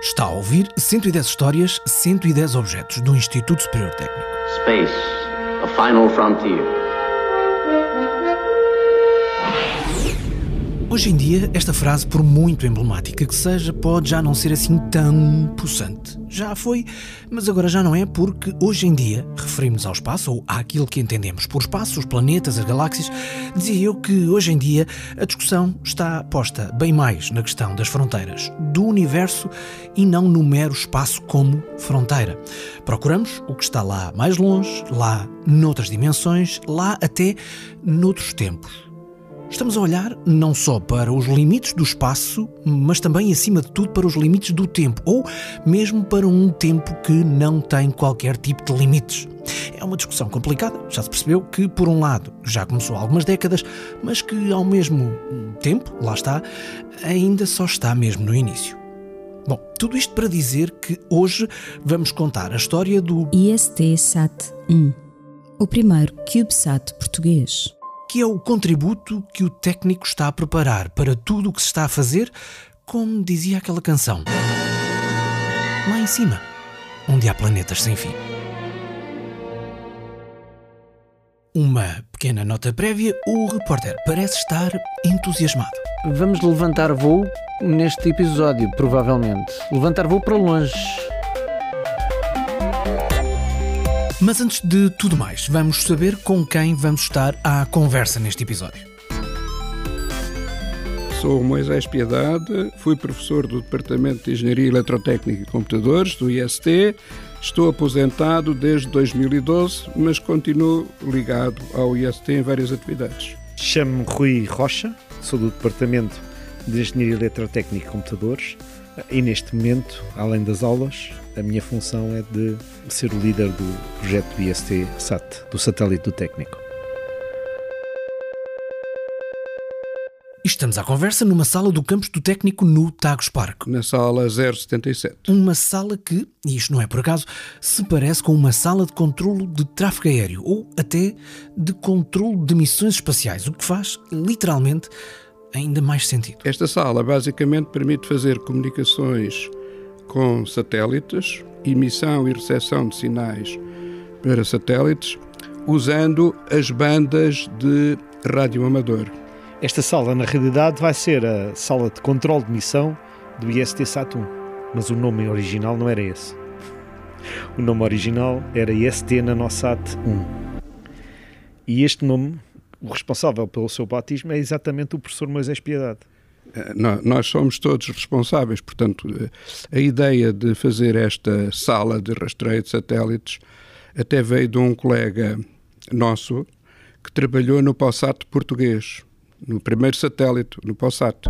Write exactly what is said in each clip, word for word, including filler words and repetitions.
Está a ouvir cento e dez histórias, cento e dez objetos do Instituto Superior Técnico. Space, a final frontier. Hoje em dia, esta frase, por muito emblemática que seja, pode já não ser assim tão possante. Já foi, mas agora já não é, porque hoje em dia referimos ao espaço, ou àquilo que entendemos por espaço, os planetas, as galáxias. Dizia eu que hoje em dia a discussão está posta bem mais na questão das fronteiras do universo e não no mero espaço como fronteira. Procuramos o que está lá mais longe, lá noutras dimensões, lá até noutros tempos. Estamos a olhar não só para os limites do espaço, mas também, acima de tudo, para os limites do tempo, ou mesmo para um tempo que não tem qualquer tipo de limites. É uma discussão complicada, já se percebeu que, por um lado, já começou há algumas décadas, mas que, ao mesmo tempo, lá está, ainda só está mesmo no início. Bom, tudo isto para dizer que hoje vamos contar a história do I S T Sat um, o primeiro CubeSat português, que é o contributo que o técnico está a preparar para tudo o que se está a fazer, como dizia aquela canção. Lá em cima, onde há planetas sem fim. Uma pequena nota prévia, o repórter parece estar entusiasmado. Vamos levantar voo neste episódio, provavelmente. Levantar voo para longe. Mas antes de tudo mais, vamos saber com quem vamos estar à conversa neste episódio. Sou Moisés Piedade, fui professor do Departamento de Engenharia Eletrotécnica e Computadores, do I S T. Estou aposentado desde dois mil e doze, mas continuo ligado ao I S T em várias atividades. Chamo-me Rui Rocha, sou do Departamento de Engenharia Eletrotécnica e Computadores. E neste momento, além das aulas, a minha função é de ser o líder do projeto do I S T Sat, do satélite do técnico. Estamos à conversa numa sala do campus do técnico no Taguspark. Na sala zero setenta e sete. Uma sala que, e isto não é por acaso, se parece com uma sala de controlo de tráfego aéreo ou até de controlo de missões espaciais, o que faz, literalmente, ainda mais sentido. Esta sala basicamente permite fazer comunicações com satélites, emissão e recepção de sinais para satélites, usando as bandas de rádio amador. Esta sala, na realidade, vai ser a sala de controle de missão do I S T Sat um, mas o nome original não era esse. O nome original era I S T Nanosat um. E este nome, o responsável pelo seu batismo, é exatamente o professor Moisés Piedade. Nós somos todos responsáveis, portanto, a ideia de fazer esta sala de rastreio de satélites até veio de um colega nosso que trabalhou no POSAT português, no primeiro satélite, no POSAT.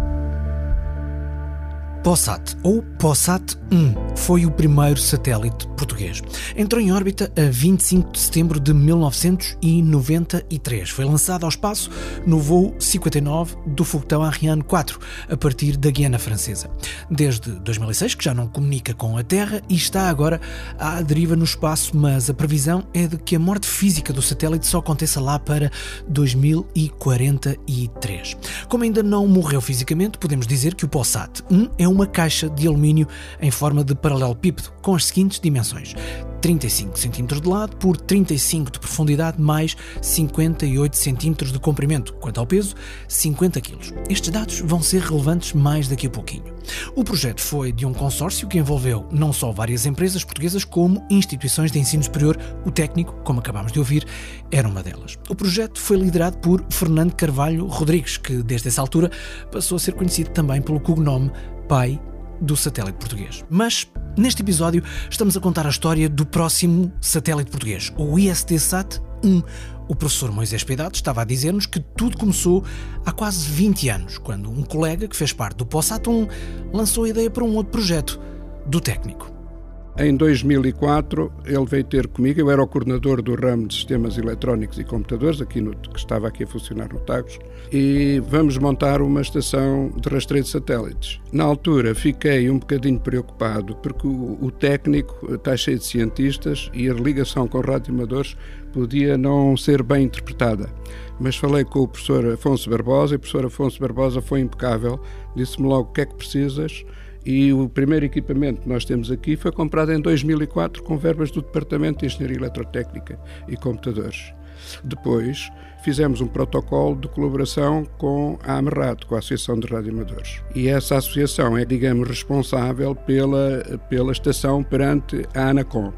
POSAT, ou POSAT um, foi o primeiro satélite português. Entrou em órbita a vinte e cinco de setembro de mil novecentos e noventa e três. Foi lançado ao espaço no voo cinquenta e nove do foguetão Ariane quatro, a partir da Guiana Francesa. Desde dois mil e seis, que já não comunica com a Terra e está agora à deriva no espaço, mas a previsão é de que a morte física do satélite só aconteça lá para dois mil e quarenta e três. Como ainda não morreu fisicamente, podemos dizer que o POSAT um é uma caixa de alumínio em forma de paralelepípedo, com as seguintes dimensões: trinta e cinco centímetros de lado por trinta e cinco de profundidade, mais cinquenta e oito centímetros de comprimento. Quanto ao peso, cinquenta quilos. Estes dados vão ser relevantes mais daqui a pouquinho. O projeto foi de um consórcio que envolveu não só várias empresas portuguesas, como instituições de ensino superior. O técnico, como acabámos de ouvir, era uma delas. O projeto foi liderado por Fernando Carvalho Rodrigues, que desde essa altura passou a ser conhecido também pelo cognome pai do satélite português. Mas, neste episódio, estamos a contar a história do próximo satélite português, o I S T Sat um. O professor Moisés Piedade estava a dizer-nos que tudo começou há quase vinte anos, quando um colega que fez parte do POSAT um lançou a ideia para um outro projeto, do técnico. Em dois mil e quatro, ele veio ter comigo, eu era o coordenador do ramo de sistemas eletrónicos e computadores, aqui no, que estava aqui a funcionar no Tagus, e vamos montar uma estação de rastreio de satélites. Na altura fiquei um bocadinho preocupado, porque o, o técnico está cheio de cientistas e a ligação com radioamadores podia não ser bem interpretada. Mas falei com o professor Afonso Barbosa, e o professor Afonso Barbosa foi impecável, disse-me logo o que é que precisas, E o primeiro equipamento que nós temos aqui foi comprado em dois mil e quatro com verbas do Departamento de Engenharia Eletrotécnica e Computadores. Depois fizemos um protocolo de colaboração com a AMRAD, com a Associação de Radioamadores. E essa associação é, digamos, responsável pela, pela estação perante a ANACOM.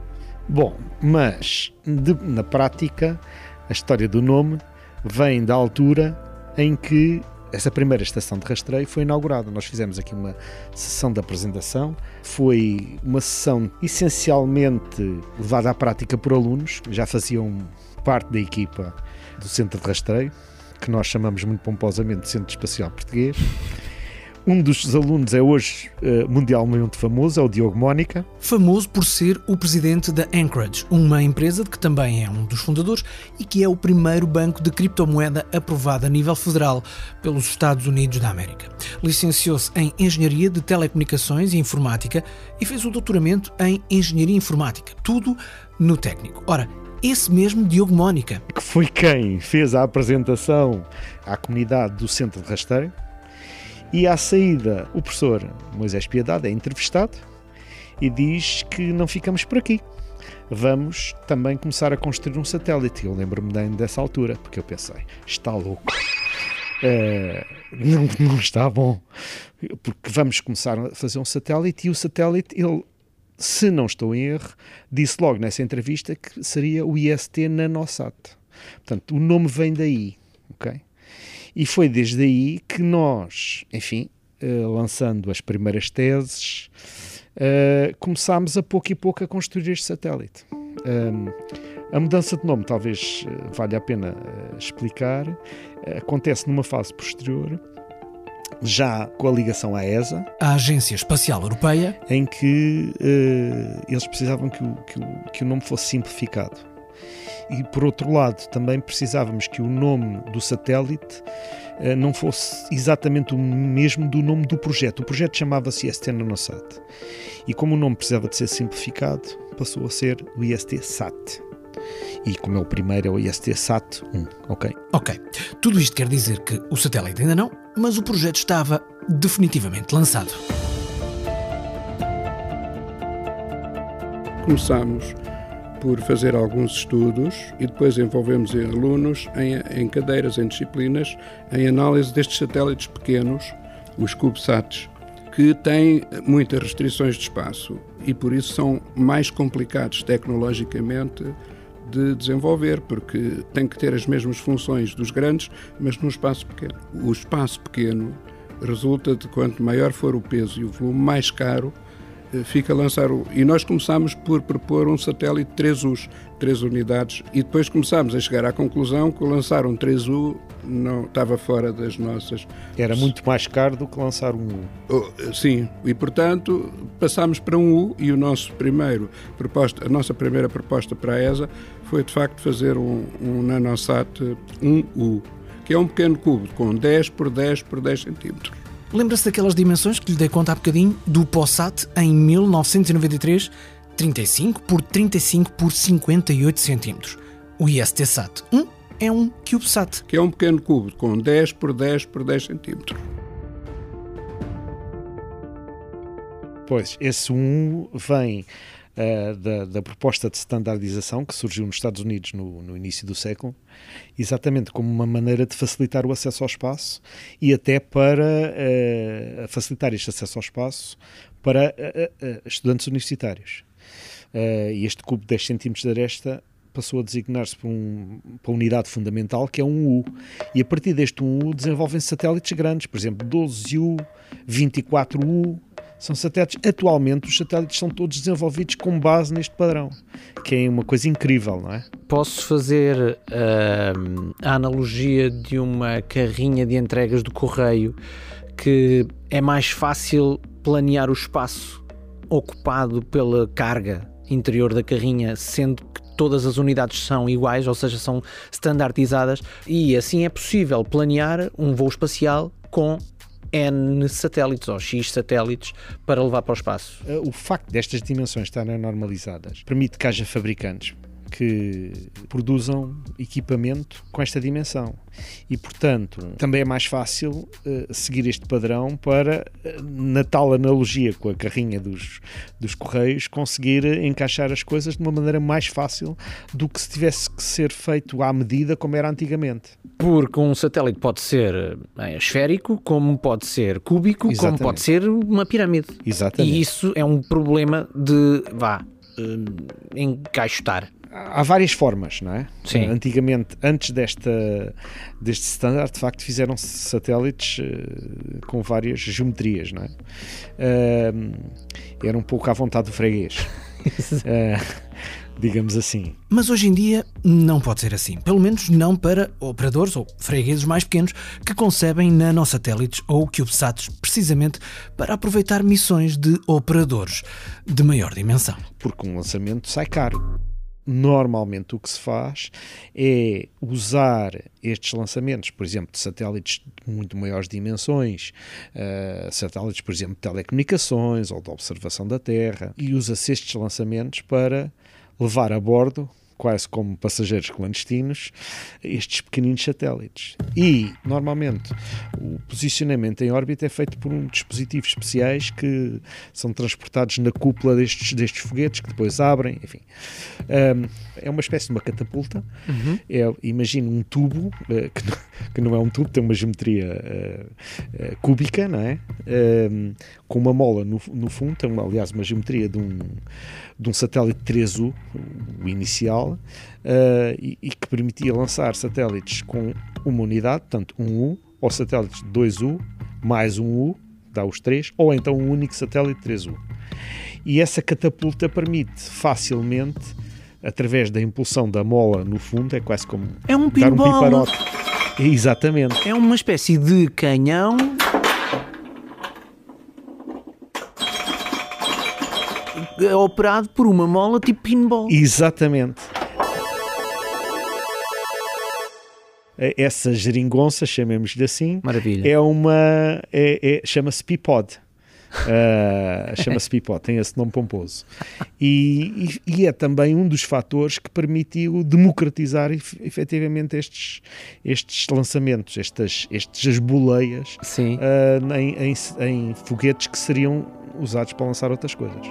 Bom, mas de, na prática, a história do nome vem da altura em que essa primeira estação de rastreio foi inaugurada. Nós fizemos aqui uma sessão de apresentação, foi uma sessão essencialmente levada à prática por alunos, já faziam parte da equipa do Centro de Rastreio, que nós chamamos muito pomposamente de Centro Espacial Português. Um dos alunos é hoje uh, mundialmente famoso, é o Diogo Mónica. Famoso por ser o presidente da Anchorage, uma empresa de que também é um dos fundadores e que é o primeiro banco de criptomoeda aprovado a nível federal pelos Estados Unidos da América. Licenciou-se em Engenharia de Telecomunicações e Informática e fez um doutoramento em Engenharia Informática, tudo no técnico. Ora, esse mesmo Diogo Mónica, que foi quem fez a apresentação à comunidade do Centro de Rastreio, e à saída o professor Moisés Piedade é entrevistado e diz que não ficamos por aqui, vamos também começar a construir um satélite. Eu lembro-me bem dessa altura, porque eu pensei, está louco, é, não, não está bom, porque vamos começar a fazer um satélite. E o satélite, ele, se não estou em erro, disse logo nessa entrevista que seria o ISTSat. Portanto, o nome vem daí, ok? E foi desde aí que nós, enfim, lançando as primeiras teses, começámos a pouco e pouco a construir este satélite. A mudança de nome, talvez valha a pena explicar, acontece numa fase posterior, já com a ligação à E S A, a Agência Espacial Europeia, em que uh, eles precisavam que o, que, o, que o nome fosse simplificado. E, por outro lado, também precisávamos que o nome do satélite uh, não fosse exatamente o mesmo do nome do projeto. O projeto chamava-se ISTNanoSat. E como o nome precisava de ser simplificado, passou a ser o ISTSat. E como é o primeiro, é o ISTSat um, ok? Ok. Tudo isto quer dizer que o satélite ainda não, mas o projeto estava definitivamente lançado. Começámos por fazer alguns estudos e depois envolvemos alunos em, em cadeiras, em disciplinas, em análise destes satélites pequenos, os CubeSats, que têm muitas restrições de espaço e por isso são mais complicados tecnologicamente de desenvolver, porque tem que ter as mesmas funções dos grandes, mas num espaço pequeno. O espaço pequeno resulta de quanto maior for o peso e o volume, mais caro fica lançar o... E nós começámos por propor um satélite três U, três unidades, e depois começámos a chegar à conclusão que lançar um três U não estava fora das nossas... Era muito mais caro do que lançar um U. Sim, e portanto passámos para um U, e o nosso primeiro proposta, a nossa primeira proposta para a E S A foi de facto fazer um, um nanosat um U, que é um pequeno cubo com dez por dez por dez centímetros. Lembra-se daquelas dimensões que lhe dei conta há bocadinho do POSAT em mil novecentos e noventa e três, trinta e cinco por trinta e cinco por cinquenta e oito centímetros. O ISTSat um é um CubeSat, que é um pequeno cubo com dez por dez por dez centímetros. Pois, esse um vem uh, da, da proposta de standardização que surgiu nos Estados Unidos no, no início do século, exatamente como uma maneira de facilitar o acesso ao espaço e até para uh, facilitar este acesso ao espaço para uh, uh, estudantes universitários. Uh, e este cubo de dez centímetros de aresta passou a designar-se para um, para uma unidade fundamental, que é um U. E a partir deste um U desenvolvem-se satélites grandes, por exemplo, doze U, vinte e quatro U. São satélites, atualmente os satélites são todos desenvolvidos com base neste padrão, que é uma coisa incrível, não é? Posso fazer uh, a analogia de uma carrinha de entregas do correio, que é mais fácil planear o espaço ocupado pela carga interior da carrinha, sendo que todas as unidades são iguais, ou seja, são standardizadas, e assim é possível planear um voo espacial com N satélites ou X satélites para levar para o espaço. O facto destas dimensões estarem normalizadas permite que haja fabricantes que produzam equipamento com esta dimensão e, portanto, também é mais fácil uh, seguir este padrão para, uh, na tal analogia com a carrinha dos, dos correios, conseguir encaixar as coisas de uma maneira mais fácil do que se tivesse que ser feito à medida como era antigamente. Porque um satélite pode ser bem, esférico, como pode ser cúbico, exatamente, como pode ser uma pirâmide. Exatamente. E isso é um problema de, vá, encaixotar. Há várias formas, não é? Sim. Antigamente, antes desta, deste standard, de facto, fizeram-se satélites uh, com várias geometrias, não é? Uh, era um pouco à vontade do freguês, uh, digamos assim. Mas hoje em dia não pode ser assim, pelo menos não para operadores ou fregueses mais pequenos que concebem nanosatélites ou CubeSats, precisamente para aproveitar missões de operadores de maior dimensão. Porque um lançamento sai caro. Normalmente o que se faz é usar estes lançamentos, por exemplo, de satélites de muito maiores dimensões, uh, satélites, por exemplo, de telecomunicações ou de observação da Terra, e usa-se estes lançamentos para levar a bordo, quase como passageiros clandestinos, estes pequeninos satélites. E, normalmente, o posicionamento em órbita é feito por um dispositivos especiais que são transportados na cúpula destes, destes foguetes, que depois abrem, enfim. Um, é uma espécie de uma catapulta. Uhum. É, imagina um tubo, uh, que, não, que não é um tubo, tem uma geometria uh, uh, cúbica, não é? Um, com uma mola no, no fundo, tem, uma, aliás, uma geometria de um, de um satélite três U, o inicial, Uh, e, e que permitia lançar satélites com uma unidade, portanto um U, ou satélites dois U, mais um U, dá os três, ou então um único satélite três U. E essa catapulta permite facilmente, através da impulsão da mola no fundo, é quase como é um dar um piparote. Exatamente. É uma espécie de canhão. Operado por uma mola tipo pinball. Exatamente. Essa geringonça, chamemos-lhe assim, maravilha, é uma... É, é, chama-se Pipod. Uh, chama-se Pipod, tem esse nome pomposo. E, e, e é também um dos fatores que permitiu democratizar efetivamente estes, estes lançamentos, estas, estas boleias uh, em, em, em foguetes que seriam usados para lançar outras coisas.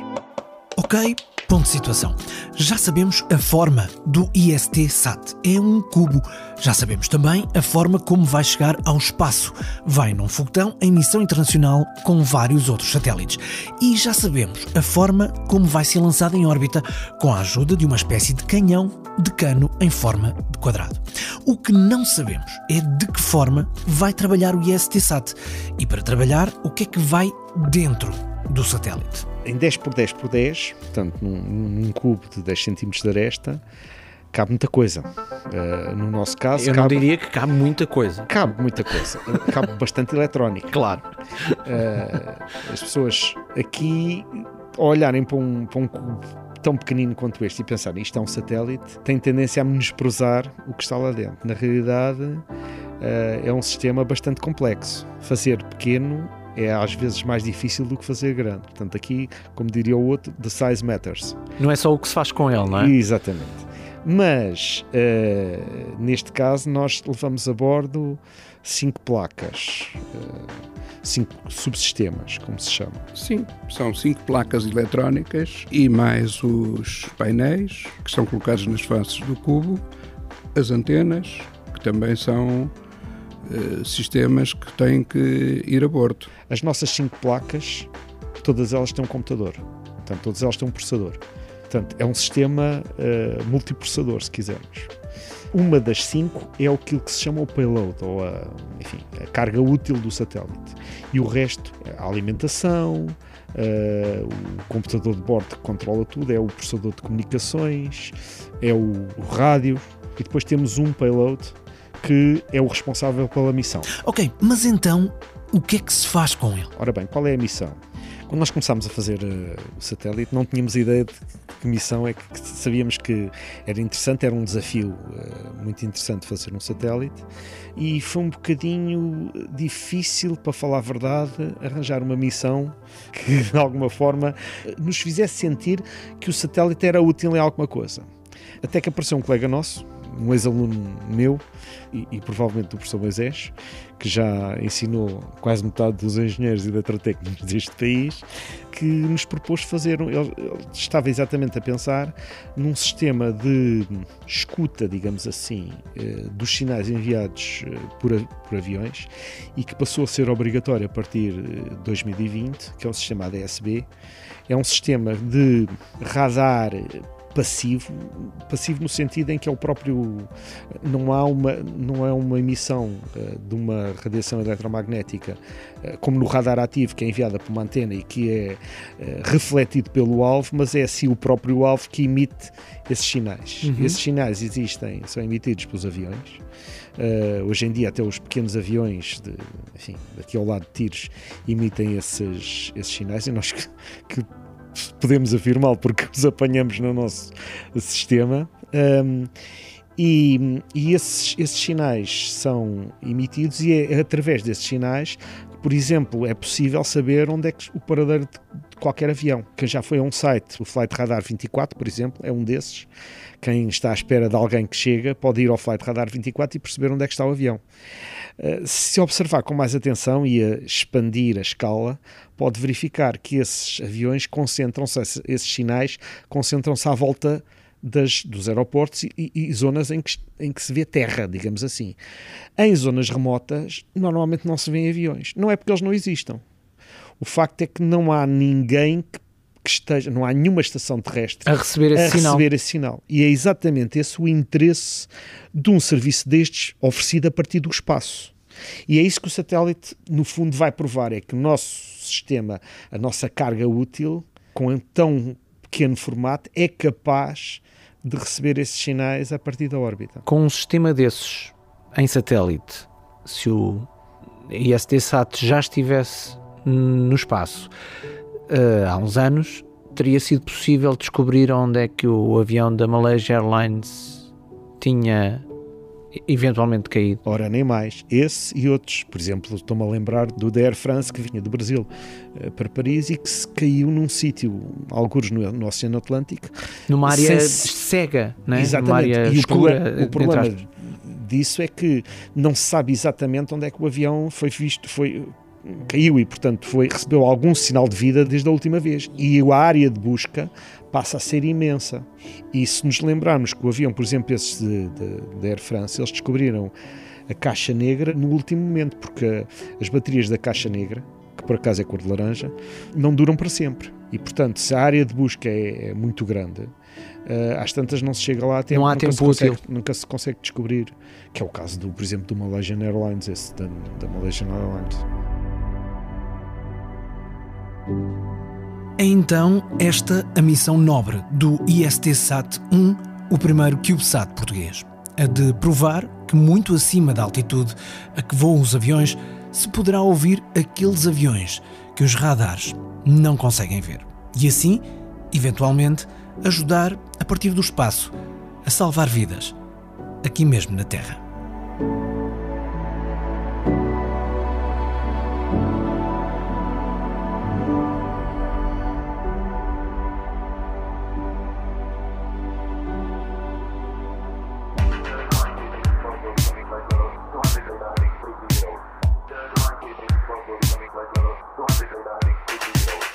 Ok, ponto de situação. Já sabemos a forma do ISTSat. É um cubo. Já sabemos também a forma como vai chegar ao espaço. Vai num foguetão em missão internacional com vários outros satélites. E já sabemos a forma como vai ser lançado em órbita com a ajuda de uma espécie de canhão de cano em forma de quadrado. O que não sabemos é de que forma vai trabalhar o ISTSat. E para trabalhar, o que é que vai dentro do satélite? Em dez por dez por dez, portanto, num, num cubo de dez centímetros de aresta, cabe muita coisa. Uh, no nosso caso... Eu cabe, não diria que cabe muita coisa. Cabe muita coisa. Cabe bastante eletrónica. Claro. Uh, as pessoas aqui, ao olharem para um, para um cubo tão pequenino quanto este e pensarem isto é um satélite, têm tendência a menosprezar o que está lá dentro. Na realidade, uh, é um sistema bastante complexo. Fazer pequeno é às vezes mais difícil do que fazer grande. Portanto, aqui, como diria o outro, the size matters. Não é só o que se faz com ele, não é? Exatamente. Mas, uh, neste caso, nós levamos a bordo cinco placas, uh, cinco subsistemas, como se chama. Sim, são cinco placas eletrónicas e mais os painéis, que são colocados nas faces do cubo, as antenas, que também são... Uh, sistemas que têm que ir a bordo. As nossas cinco placas, todas elas têm um computador, portanto, todas elas têm um processador. Portanto, é um sistema uh, multiprocessador, se quisermos. Uma das cinco é aquilo que se chama o payload, ou a, enfim, a carga útil do satélite. E o resto, a alimentação, uh, o computador de bordo que controla tudo, é o processador de comunicações, é o, o rádio, e depois temos um payload que é o responsável pela missão. Ok, mas então, o que é que se faz com ele? Ora bem, qual é a missão? Quando nós começámos a fazer uh, o satélite, não tínhamos ideia de que missão é que, que sabíamos que era interessante, era um desafio uh, muito interessante fazer um satélite, e foi um bocadinho difícil, para falar a verdade, arranjar uma missão que, de alguma forma, nos fizesse sentir que o satélite era útil em alguma coisa. Até que apareceu um colega nosso, um ex-aluno meu e, e provavelmente do professor Moisés, que já ensinou quase metade dos engenheiros e eletrotécnicos deste país, que nos propôs fazer, ele, ele estava exatamente a pensar num sistema de escuta, digamos assim, dos sinais enviados por, por aviões, e que passou a ser obrigatório a partir de dois mil e vinte, que é um sistema A D S B, é um sistema de radar passivo, passivo no sentido em que é o próprio, não há uma, não é uma emissão uh, de uma radiação eletromagnética uh, como no radar ativo, que é enviada por uma antena e que é uh, refletido pelo alvo, mas é assim o próprio alvo que emite esses sinais. Uhum. Esses sinais existem, são emitidos pelos aviões. Uh, hoje em dia até os pequenos aviões de, enfim, daqui ao lado de tiros emitem esses, esses sinais, e nós que, que podemos afirmá-lo porque os apanhamos no nosso sistema, um, e, e esses, esses sinais são emitidos, e é através desses sinais que, por exemplo, é possível saber onde é que o paradeiro de, de qualquer avião, que já foi a um site, o Flight Radar vinte e quatro, por exemplo, é um desses. Quem está à espera de alguém que chega pode ir ao Flight Radar vinte e quatro e perceber onde é que está o avião. Uh, se observar com mais atenção e a expandir a escala, pode verificar que esses aviões concentram-se, esses sinais concentram-se à volta das, dos aeroportos e, e zonas em que, em que se vê terra, digamos assim. Em zonas remotas, normalmente não se vêem aviões. Não é porque eles não existam. O facto é que não há ninguém que, que esteja, não há nenhuma estação terrestre a receber esse, a sinal. receber esse sinal. E é exatamente esse o interesse de um serviço destes oferecido a partir do espaço. E é isso que o satélite, no fundo, vai provar, é que o nosso sistema, a nossa carga útil, com tão pequeno formato, é capaz de receber esses sinais a partir da órbita. Com um sistema desses em satélite, se o ISTSat já estivesse no espaço há uns anos, teria sido possível descobrir onde é que o avião da Malaysia Airlines tinha eventualmente caído. Ora, nem mais. Esse e outros. Por exemplo, estou-me a lembrar do da Air France, que vinha do Brasil para Paris e que se caiu num sítio, alguns no, no Oceano Atlântico. Numa área sem... cega, não é? Exatamente. Numa área e escura. O, o problema as... disso é que não se sabe exatamente onde é que o avião foi visto, foi... caiu e, portanto, foi, recebeu algum sinal de vida desde a última vez. E a área de busca passa a ser imensa. E se nos lembrarmos que o avião, por exemplo, esse da Air France, eles descobriram a caixa negra no último momento, porque as baterias da caixa negra, que por acaso é cor de laranja, não duram para sempre. E, portanto, se a área de busca é, é muito grande, Uh, às tantas não se chega lá a tempo, não há nunca, tempo se consegue, nunca se consegue descobrir, que é o caso, do, por exemplo, do Malaysian Airlines, esse da, da Malaysian Airlines. É então esta a missão nobre do ISTSat um, o primeiro CubeSat português, a de provar que muito acima da altitude a que voam os aviões se poderá ouvir aqueles aviões que os radares não conseguem ver, e assim, eventualmente, ajudar, a partir do espaço, a salvar vidas, aqui mesmo na Terra.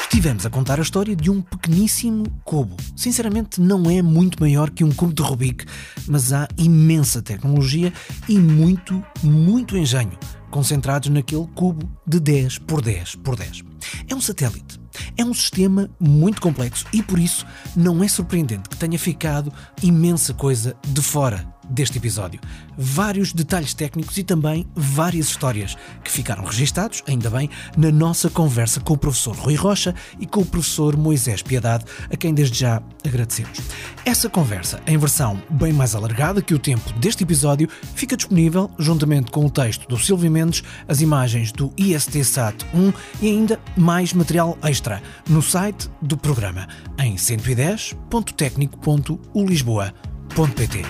Estivemos a contar a história de um pequeníssimo cubo. Sinceramente, não é muito maior que um cubo de Rubik, mas há imensa tecnologia e muito, muito engenho concentrados naquele cubo de dez por dez por dez. É um satélite. É um sistema muito complexo e, por isso, não é surpreendente que tenha ficado imensa coisa de fora deste episódio. Vários detalhes técnicos e também várias histórias que ficaram registados, ainda bem, na nossa conversa com o professor Rui Rocha e com o professor Moisés Piedade, a quem desde já agradecemos. Essa conversa, em versão bem mais alargada que o tempo deste episódio, fica disponível, juntamente com o texto do Silvio Mendes, as imagens do ISTSat um e ainda mais material extra, no site do programa, em cento e dez ponto técnico ponto u lisboa ponto p t.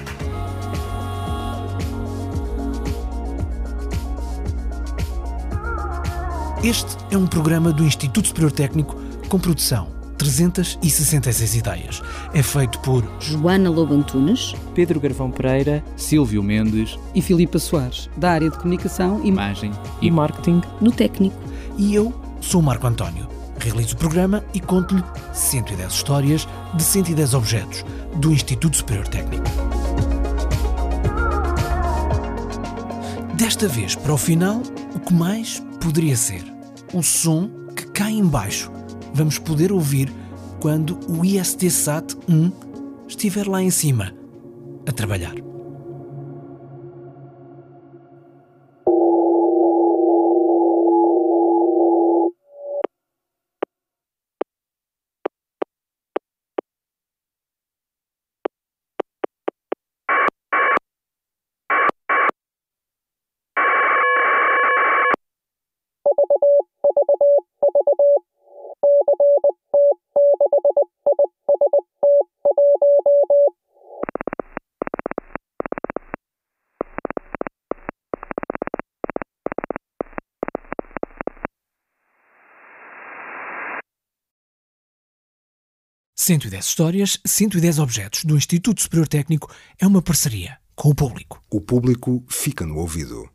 Este é um programa do Instituto Superior Técnico com produção trezentas e sessenta e seis ideias. É feito por Joana Lobo Antunes, Pedro Garvão Pereira, Silvio Mendes e Filipa Soares, da área de comunicação, imagem e marketing, no técnico. E eu sou o Marco António. Realizo o programa e conto-lhe cento e dez histórias de cento e dez objetos do Instituto Superior Técnico. Desta vez, para o final, o que mais poderia ser? Um som que cai em baixo. Vamos poder ouvir quando o ISTSat um estiver lá em cima, a trabalhar. cento e dez histórias, cento e dez objetos do Instituto Superior Técnico é uma parceria com o público. O público fica no ouvido.